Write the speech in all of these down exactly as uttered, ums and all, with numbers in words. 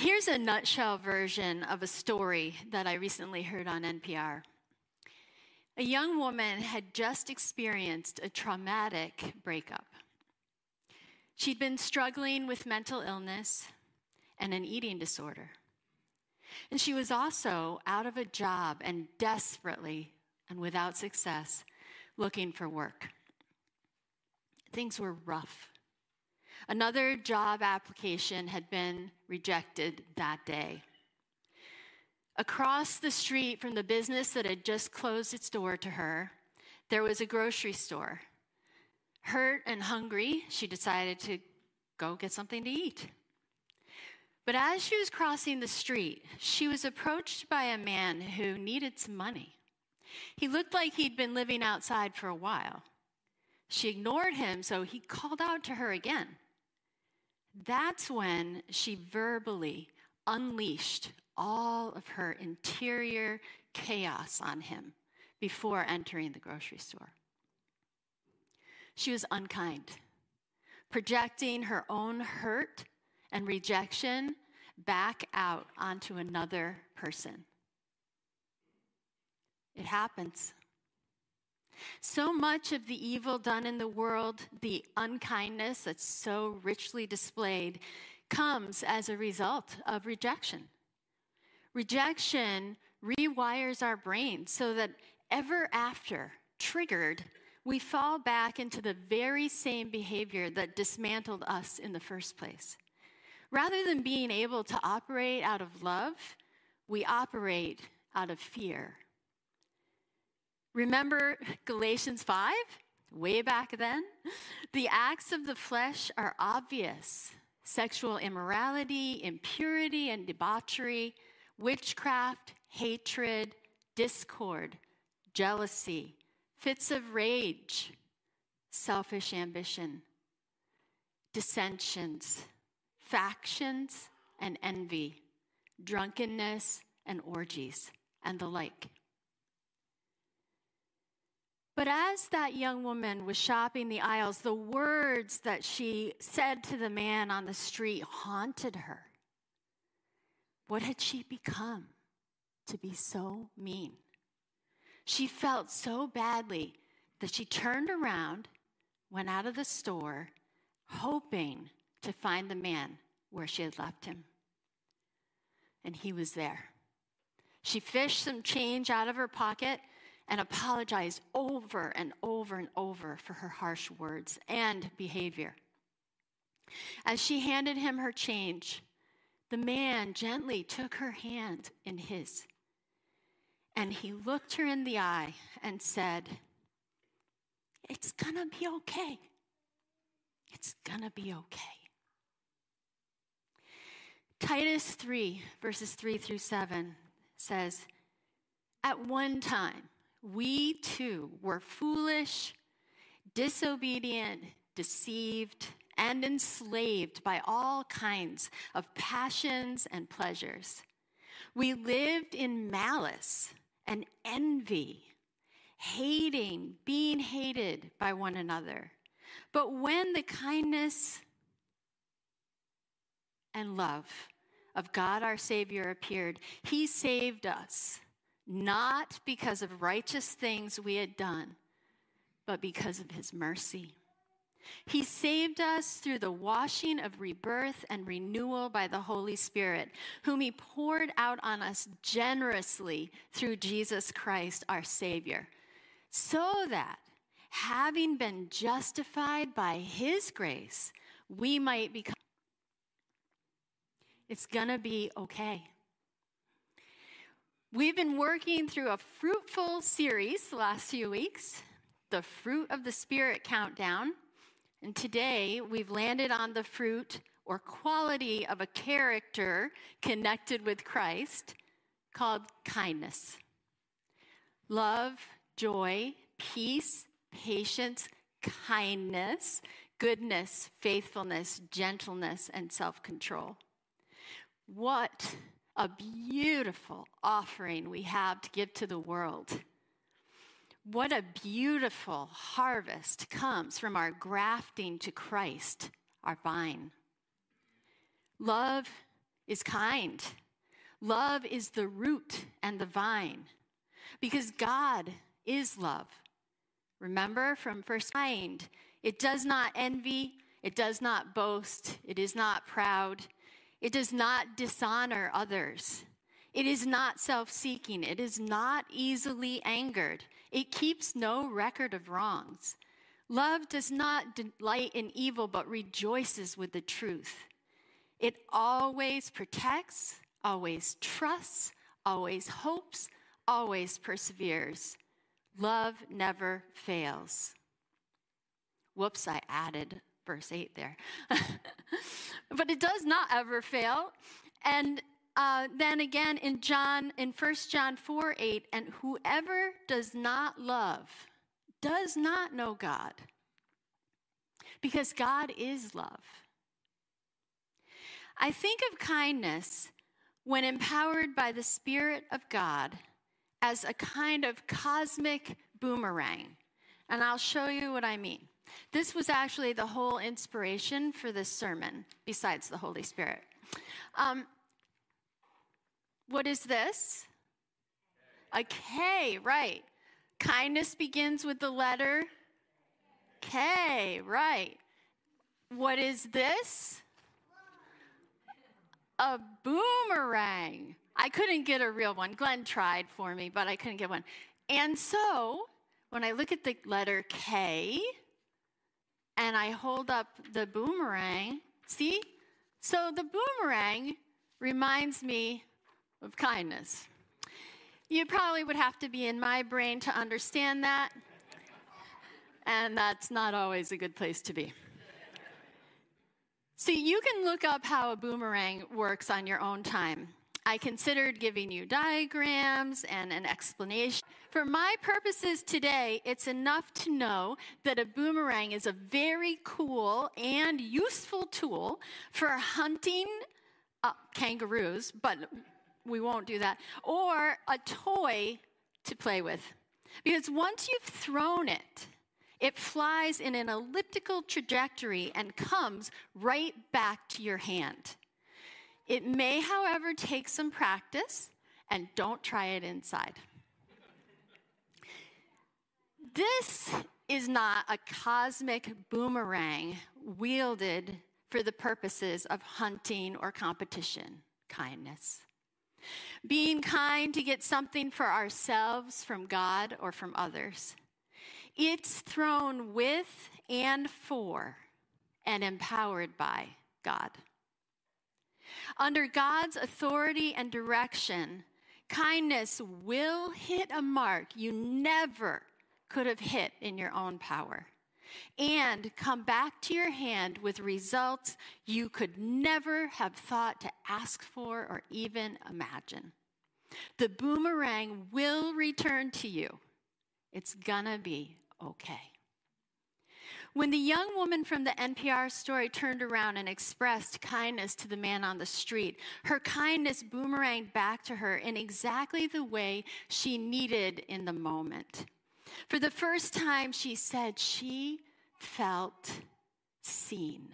Here's a nutshell version of a story that I recently heard on N P R. A young woman had just experienced a traumatic breakup. She'd been struggling with mental illness and an eating disorder. And she was also out of a job and desperately, and without success, looking for work. Things were rough. Another job application had been rejected that day. Across the street from the business that had just closed its door to her, there was a grocery store. Hurt and hungry, she decided to go get something to eat. But as she was crossing the street, she was approached by a man who needed some money. He looked like he'd been living outside for a while. She ignored him, so he called out to her again. That's when she verbally unleashed all of her interior chaos on him before entering the grocery store. She was unkind, projecting her own hurt and rejection back out onto another person. It happens. So much of the evil done in the world, the unkindness that's so richly displayed, comes as a result of rejection. Rejection rewires our brains so that ever after, triggered, we fall back into the very same behavior that dismantled us in the first place. Rather than being able to operate out of love, we operate out of fear. Remember Galatians five, way back then? The acts of the flesh are obvious. Sexual immorality, impurity and debauchery, witchcraft, hatred, discord, jealousy, fits of rage, selfish ambition, dissensions, factions and envy, drunkenness and orgies, and the like. But as that young woman was shopping the aisles, the words that she said to the man on the street haunted her. What had she become to be so mean? She felt so badly that she turned around, went out of the store, hoping to find the man where she had left him. And he was there. She fished some change out of her pocket and apologized over and over and over for her harsh words and behavior. As she handed him her change, the man gently took her hand in his, and he looked her in the eye and said, "It's gonna be okay. It's gonna be okay." Titus three, verses three through seven says, "At one time, we too were foolish, disobedient, deceived, and enslaved by all kinds of passions and pleasures. We lived in malice and envy, hating, being hated by one another. But when the kindness and love of God our Savior appeared, he saved us. Not because of righteous things we had done, but because of his mercy. He saved us through the washing of rebirth and renewal by the Holy Spirit, whom he poured out on us generously through Jesus Christ, our Savior, so that, having been justified by his grace, we might become..." It's gonna be okay. We've been working through a fruitful series the last few weeks, the Fruit of the Spirit Countdown, and today we've landed on the fruit or quality of a character connected with Christ called kindness. Love, joy, peace, patience, kindness, goodness, faithfulness, gentleness, and self-control. What a beautiful offering we have to give to the world. What a beautiful harvest comes from our grafting to Christ, our vine. Love, is kind. Love is the root and the vine, because God is love. Remember from first kind, it does not envy, it does not boast, it is not proud, it does not dishonor others. It is not self-seeking, it is not easily angered, it keeps no record of wrongs. Love does not delight in evil, but rejoices with the truth. It always protects, always trusts, always hopes, always perseveres. Love never fails. Whoops, I added verse eight there. But it does not ever fail. And uh, then again in John, in First John four eight, and whoever does not love does not know God, because God is love. I think of kindness, when empowered by the Spirit of God, as a kind of cosmic boomerang. And I'll show you what I mean. This was actually the whole inspiration for this sermon, besides the Holy Spirit. Um, what is this? A K, right. Kindness begins with the letter K, right. What is this? A boomerang. I couldn't get a real one. Glenn tried for me, but I couldn't get one. And so, when I look at the letter K, and I hold up the boomerang, see? So the boomerang reminds me of kindness. You probably would have to be in my brain to understand that, and that's not always a good place to be. So you can look up how a boomerang works on your own time. I considered giving you diagrams and an explanation. For my purposes today, it's enough to know that a boomerang is a very cool and useful tool for hunting uh, kangaroos, but we won't do that, or a toy to play with. Because once you've thrown it, it flies in an elliptical trajectory and comes right back to your hand. It may, however, take some practice, and don't try it inside. This is not a cosmic boomerang wielded for the purposes of hunting or competition. Kindness. Being kind to get something for ourselves from God or from others. It's thrown with and for and empowered by God. Under God's authority and direction, kindness will hit a mark you never could have hit in your own power and come back to your hand with results you could never have thought to ask for or even imagine. The boomerang will return to you. It's gonna be okay. When the young woman from the N P R story turned around and expressed kindness to the man on the street, her kindness boomeranged back to her in exactly the way she needed in the moment. For the first time, she said she felt seen.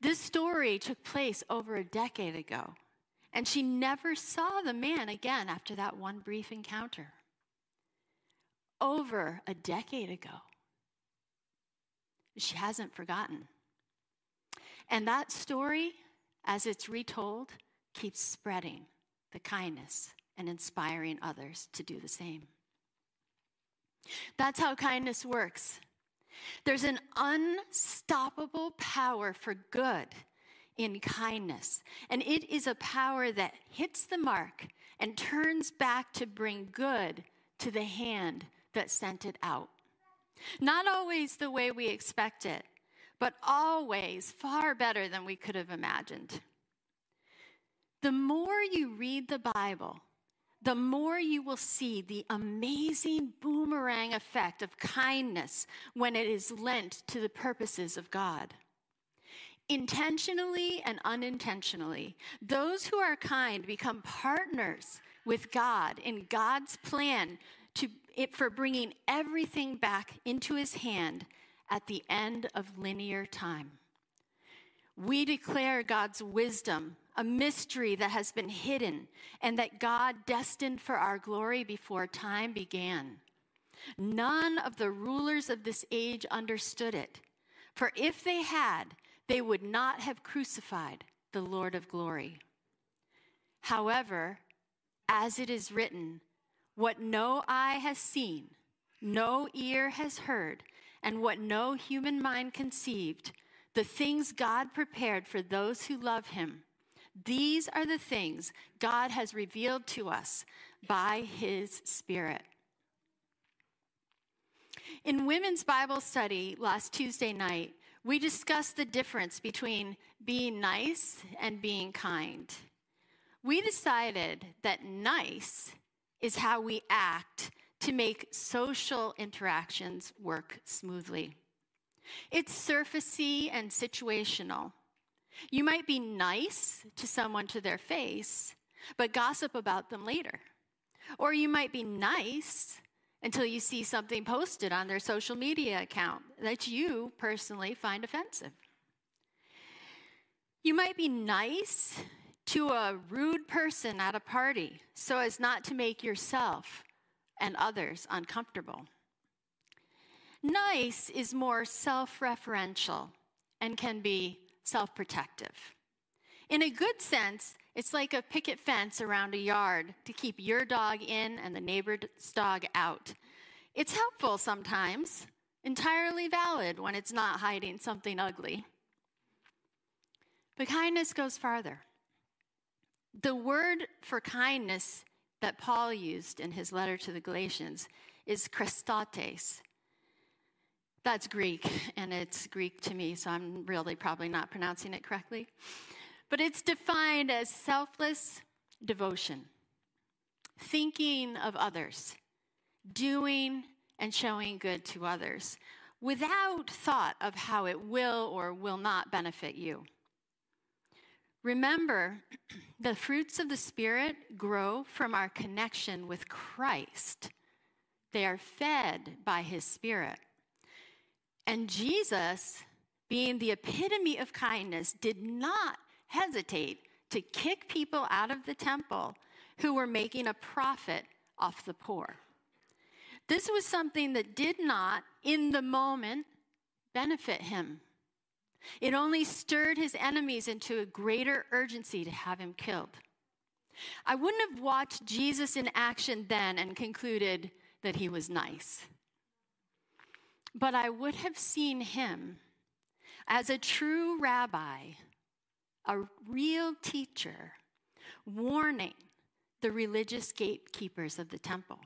This story took place over a decade ago, and she never saw the man again after that one brief encounter. Over a decade ago. She hasn't forgotten. And that story, as it's retold, keeps spreading the kindness and inspiring others to do the same. That's how kindness works. There's an unstoppable power for good in kindness, and it is a power that hits the mark and turns back to bring good to the hand that sent it out. Not always the way we expect it, but always far better than we could have imagined. The more you read the Bible, the more you will see the amazing boomerang effect of kindness when it is lent to the purposes of God. Intentionally and unintentionally, those who are kind become partners with God in God's plan to it for bringing everything back into his hand at the end of linear time. We declare God's wisdom, a mystery that has been hidden and that God destined for our glory before time began. None of the rulers of this age understood it, for if they had, they would not have crucified the Lord of glory. However, as it is written, what no eye has seen, no ear has heard, and what no human mind conceived, the things God prepared for those who love him, these are the things God has revealed to us by his Spirit. In Women's Bible Study last Tuesday night, we discussed the difference between being nice and being kind. We decided that nice is how we act to make social interactions work smoothly. It's surfacey and situational. You might be nice to someone to their face, but gossip about them later. Or you might be nice until you see something posted on their social media account that you personally find offensive. You might be nice to a rude person at a party so as not to make yourself and others uncomfortable. Nice is more self-referential and can be self-protective. In a good sense, it's like a picket fence around a yard to keep your dog in and the neighbor's dog out. It's helpful sometimes, entirely valid when it's not hiding something ugly. But kindness goes farther. The word for kindness that Paul used in his letter to the Galatians is krestates. That's Greek, and it's Greek to me, so I'm really probably not pronouncing it correctly. But it's defined as selfless devotion, thinking of others, doing and showing good to others, without thought of how it will or will not benefit you. Remember, the fruits of the Spirit grow from our connection with Christ. They are fed by his Spirit. And Jesus, being the epitome of kindness, did not hesitate to kick people out of the temple who were making a profit off the poor. This was something that did not, in the moment, benefit him. It only stirred his enemies into a greater urgency to have him killed. I wouldn't have watched Jesus in action then and concluded that he was nice. But I would have seen him as a true rabbi, a real teacher, warning the religious gatekeepers of the temple,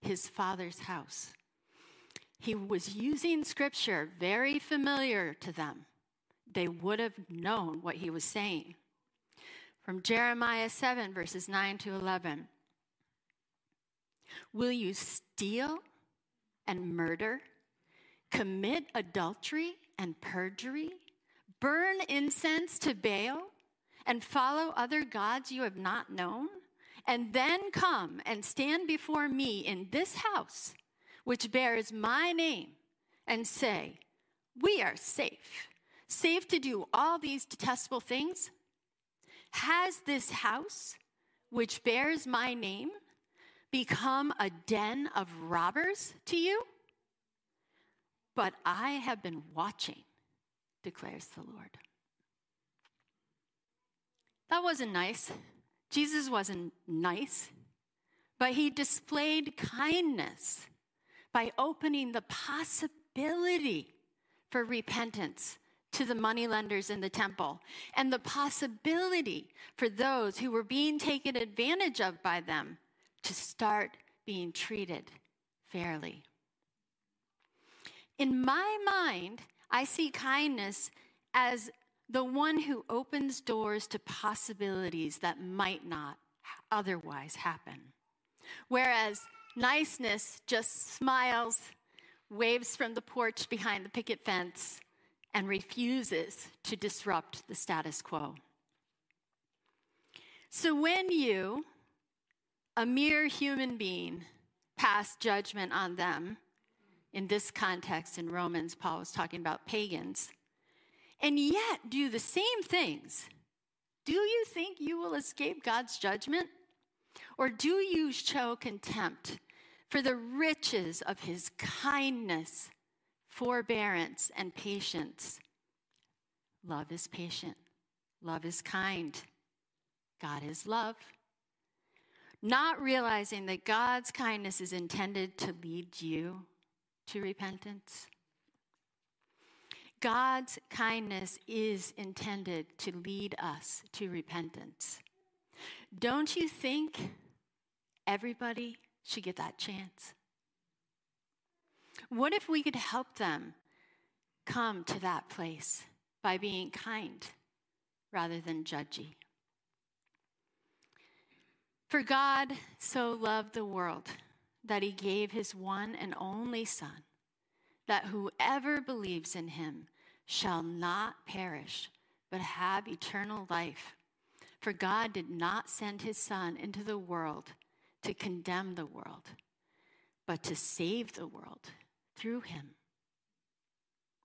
his father's house. He was using scripture very familiar to them. They would have known what he was saying. From Jeremiah seven, verses nine to eleven. Will you steal and murder? Commit adultery and perjury, burn incense to Baal, and follow other gods you have not known, and then come and stand before me in this house, which bears my name, and say, we are safe, safe to do all these detestable things? Has this house, which bears my name, become a den of robbers to you? But I have been watching, declares the Lord. That wasn't nice. Jesus wasn't nice, but he displayed kindness by opening the possibility for repentance to the moneylenders in the temple and the possibility for those who were being taken advantage of by them to start being treated fairly. In my mind, I see kindness as the one who opens doors to possibilities that might not otherwise happen. Whereas niceness just smiles, waves from the porch behind the picket fence, and refuses to disrupt the status quo. So when you, a mere human being, pass judgment on them, in this context, in Romans, Paul was talking about pagans, and yet do the same things, do you think you will escape God's judgment? Or do you show contempt for the riches of his kindness, forbearance, and patience? Love is patient. Love is kind. God is love. Not realizing that God's kindness is intended to lead you to repentance. God's kindness is intended to lead us to repentance. Don't you think everybody should get that chance? What if we could help them come to that place by being kind rather than judgy? For God so loved the world that he gave his one and only Son, that whoever believes in him shall not perish, but have eternal life. For God did not send his Son into the world to condemn the world, but to save the world through him.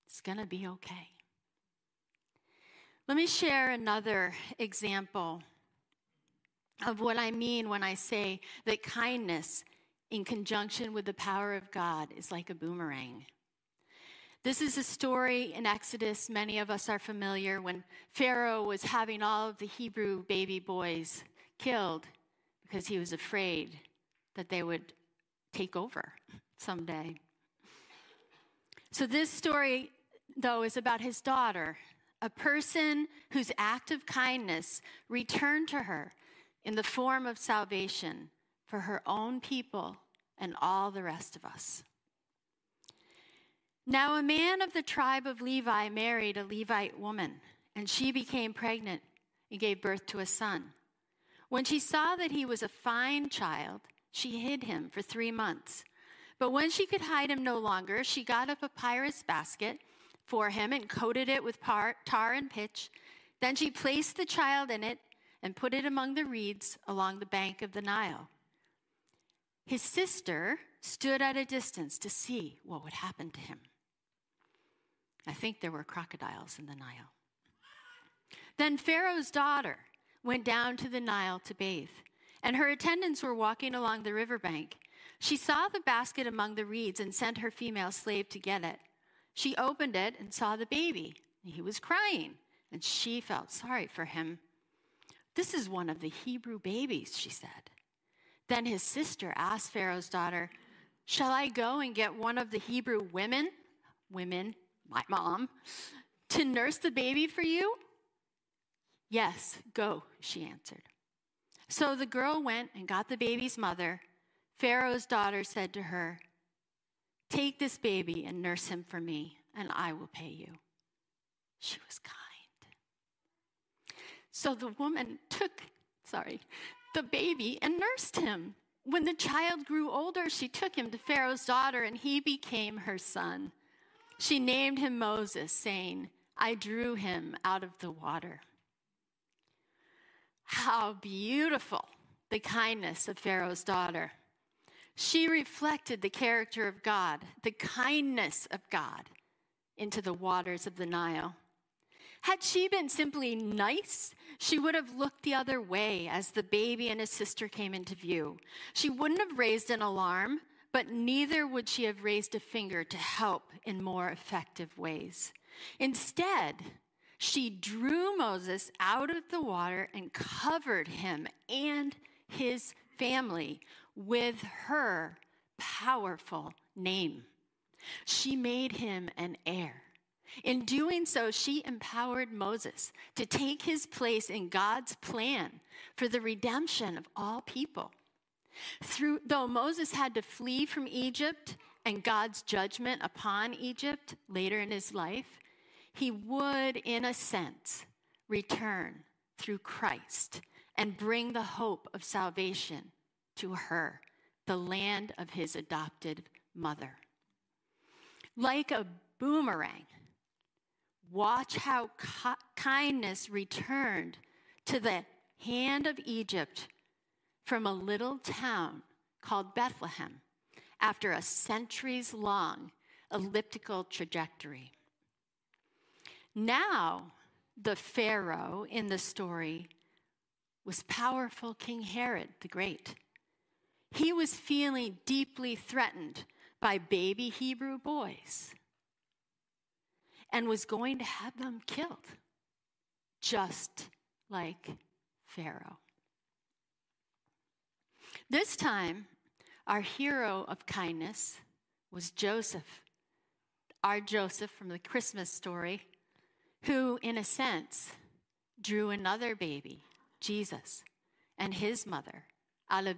It's going to be okay. Let me share another example of what I mean when I say that kindness in conjunction with the power of God is like a boomerang. This is a story in Exodus many of us are familiar, when Pharaoh was having all of the Hebrew baby boys killed because he was afraid that they would take over someday. So this story, though, is about his daughter, a person whose act of kindness returned to her in the form of salvation for her own people and all the rest of us. Now a man of the tribe of Levi married a Levite woman, and she became pregnant and gave birth to a son. When she saw that he was a fine child, she hid him for three months. But when she could hide him no longer, she got up a papyrus basket for him and coated it with tar and pitch. Then she placed the child in it and put it among the reeds along the bank of the Nile. His sister stood at a distance to see what would happen to him. I think there were crocodiles in the Nile. Then Pharaoh's daughter went down to the Nile to bathe, and her attendants were walking along the riverbank. She saw the basket among the reeds and sent her female slave to get it. She opened it and saw the baby. He was crying, and she felt sorry for him. "This is one of the Hebrew babies," she said. Then his sister asked Pharaoh's daughter, "Shall I go and get one of the Hebrew women, women, my mom, to nurse the baby for you?" "Yes, go," she answered. So the girl went and got the baby's mother. Pharaoh's daughter said to her, "Take this baby and nurse him for me, and I will pay you." She was kind. So the woman took, sorry, the baby and nursed him. When the child grew older, she took him to Pharaoh's daughter, and he became her son. She named him Moses, saying, "I drew him out of the water." How beautiful the kindness of Pharaoh's daughter. She reflected the character of God, the kindness of God, into the waters of the Nile. Had she been simply nice, she would have looked the other way as the baby and his sister came into view. She wouldn't have raised an alarm, but neither would she have raised a finger to help in more effective ways. Instead, she drew Moses out of the water and covered him and his family with her powerful name. She made him an heir. In doing so, she empowered Moses to take his place in God's plan for the redemption of all people. Through, though Moses had to flee from Egypt and God's judgment upon Egypt later in his life, he would, in a sense, return through Christ and bring the hope of salvation to her, the land of his adopted mother. Like a boomerang, watch how kindness returned to the hand of Egypt from a little town called Bethlehem after a centuries-long elliptical trajectory. Now, the Pharaoh in the story was powerful King Herod the Great. He was feeling deeply threatened by baby Hebrew boys and was going to have them killed, just like Pharaoh. This time, our hero of kindness was Joseph, our Joseph from the Christmas story, who, in a sense, drew another baby, Jesus, and his mother out of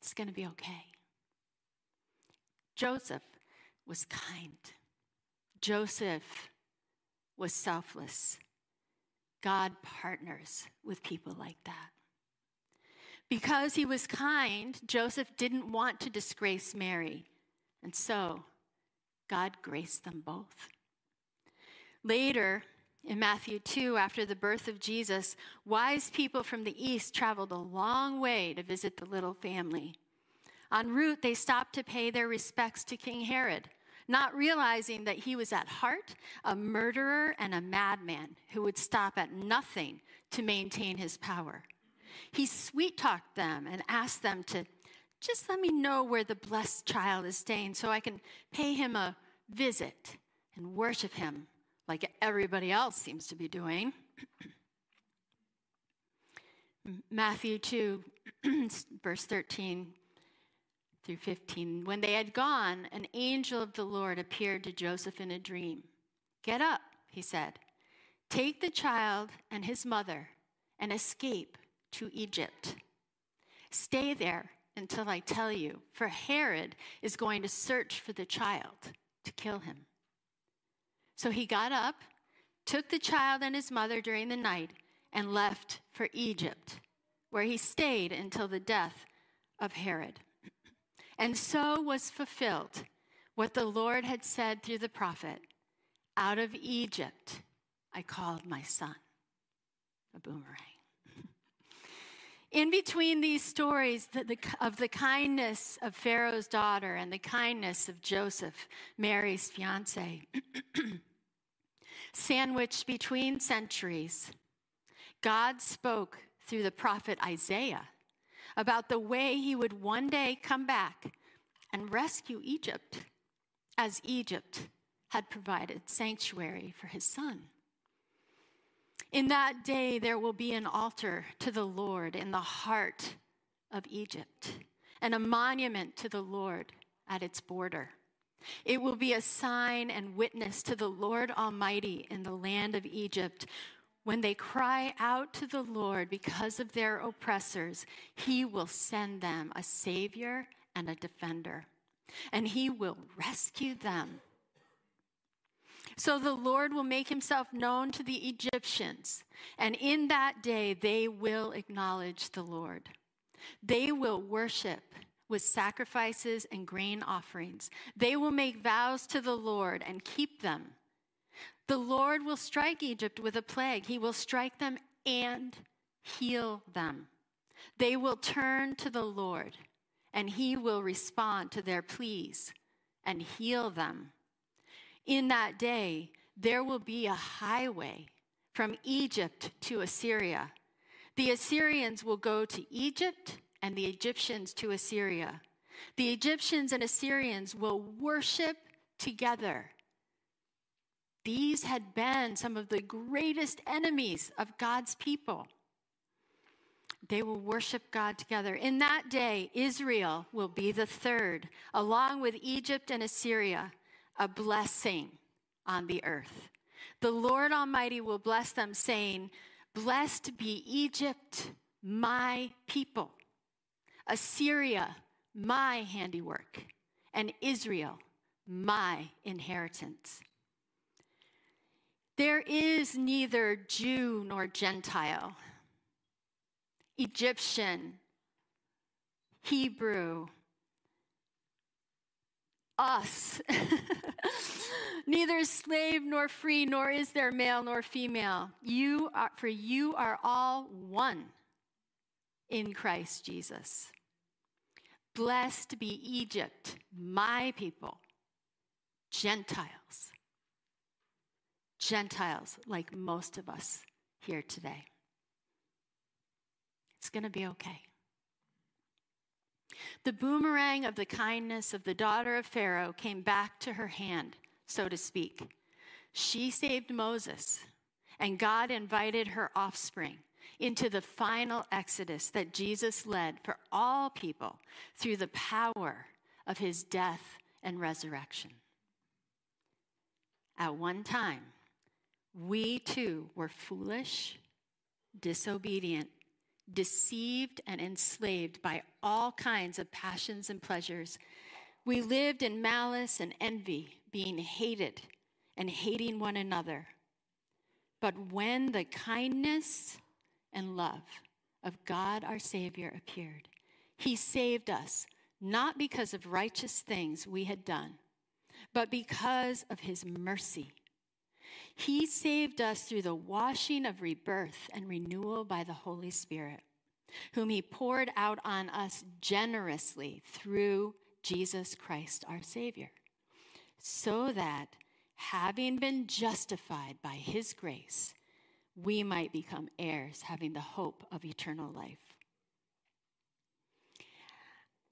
It's going to be okay. Joseph was kind. Joseph was selfless. God partners with people like that. Because he was kind, Joseph didn't want to disgrace Mary. And so, God graced them both. Later, in Matthew two, after the birth of Jesus, wise people from the east traveled a long way to visit the little family. En route, they stopped to pay their respects to King Herod, not realizing that he was at heart a murderer and a madman who would stop at nothing to maintain his power. He sweet-talked them and asked them to just let me know where the blessed child is staying so I can pay him a visit and worship him like everybody else seems to be doing. Matthew two, verse thirteen through fifteen. When they had gone, an angel of the Lord appeared to Joseph in a dream. "Get up," he said. "Take the child and his mother and escape to Egypt. Stay there until I tell you, for Herod is going to search for the child to kill him." So he got up, took the child and his mother during the night, and left for Egypt, where he stayed until the death of Herod. And so was fulfilled what the Lord had said through the prophet, "Out of Egypt I called my son," a boomerang. In between these stories of the kindness of Pharaoh's daughter and the kindness of Joseph, Mary's fiancé, sandwiched between centuries, God spoke through the prophet Isaiah about the way he would one day come back and rescue Egypt, as Egypt had provided sanctuary for his son. "In that day, there will be an altar to the Lord in the heart of Egypt, and a monument to the Lord at its border. It will be a sign and witness to the Lord Almighty in the land of Egypt. When they cry out to the Lord because of their oppressors, he will send them a savior and a defender, and he will rescue them. So the Lord will make himself known to the Egyptians, and in that day they will acknowledge the Lord. They will worship with sacrifices and grain offerings. They will make vows to the Lord and keep them. The Lord will strike Egypt with a plague. He will strike them and heal them. They will turn to the Lord, and he will respond to their pleas and heal them. In that day, there will be a highway from Egypt to Assyria. The Assyrians will go to Egypt and the Egyptians to Assyria. The Egyptians and Assyrians will worship together. These had been some of the greatest enemies of God's people. They will worship God together. In that day, Israel will be the third, along with Egypt and Assyria, a blessing on the earth. The Lord Almighty will bless them, saying, "Blessed be Egypt, my people, Assyria, my handiwork, and Israel, my inheritance." There is neither Jew nor Gentile, Egyptian, Hebrew, us. Neither slave nor free, nor is there male nor female. You are, for you are all one in Christ Jesus. Blessed be Egypt, my people, Gentiles. Gentiles, like most of us here today. It's going to be okay. The boomerang of the kindness of the daughter of Pharaoh came back to her hand, so to speak. She saved Moses, and God invited her offspring into the final exodus that Jesus led for all people through the power of his death and resurrection. At one time, we too were foolish, disobedient, deceived, and enslaved by all kinds of passions and pleasures. We lived in malice and envy, being hated and hating one another. But when the kindness and love of God our Savior appeared, he saved us, not because of righteous things we had done, but because of his mercy. He saved us through the washing of rebirth and renewal by the Holy Spirit, whom he poured out on us generously through Jesus Christ our Savior, so that, having been justified by his grace, we might become heirs, having the hope of eternal life.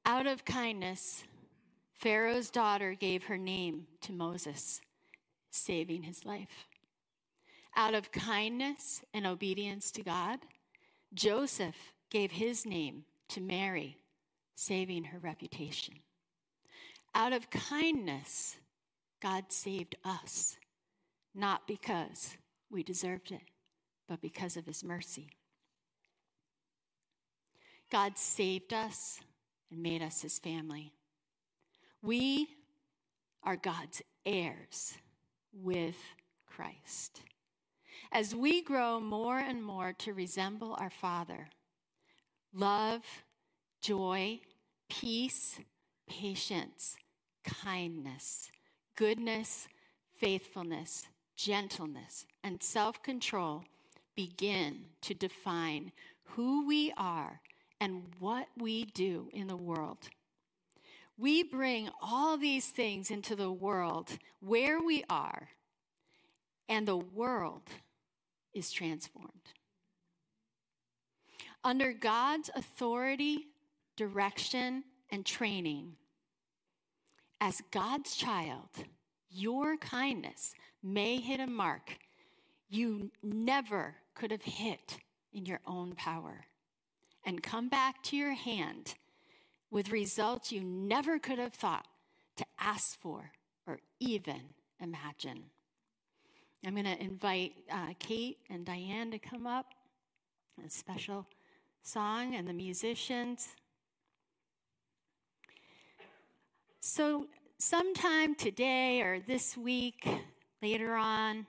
Out of kindness, Pharaoh's daughter gave her name to Moses, saving his life. Out of kindness and obedience to God, Joseph gave his name to Mary, saving her reputation. Out of kindness, God saved us, not because we deserved it, but because of his mercy. God saved us and made us his family. We are God's heirs with Christ. As we grow more and more to resemble our Father, love, joy, peace, patience, kindness, goodness, faithfulness, gentleness, and self-control begin to define who we are and what we do in the world. We bring all these things into the world where we are, and the world is transformed. Under God's authority, direction, and training, as God's child, your kindness may hit a mark you never could have hit in your own power, and come back to your hand with results you never could have thought to ask for or even imagine. I'm going to invite uh, Kate and Diane to come up, a special song, and the musicians. So sometime today or this week, later on,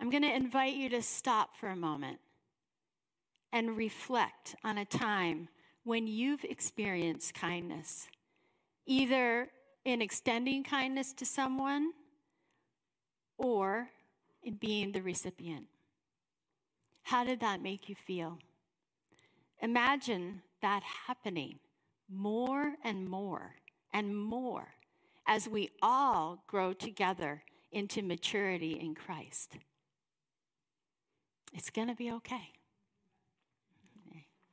I'm going to invite you to stop for a moment and reflect on a time when you've experienced kindness, either in extending kindness to someone or in being the recipient. How did that make you feel? Imagine that happening more and more and more as we all grow together into maturity in Christ. It's going to be okay.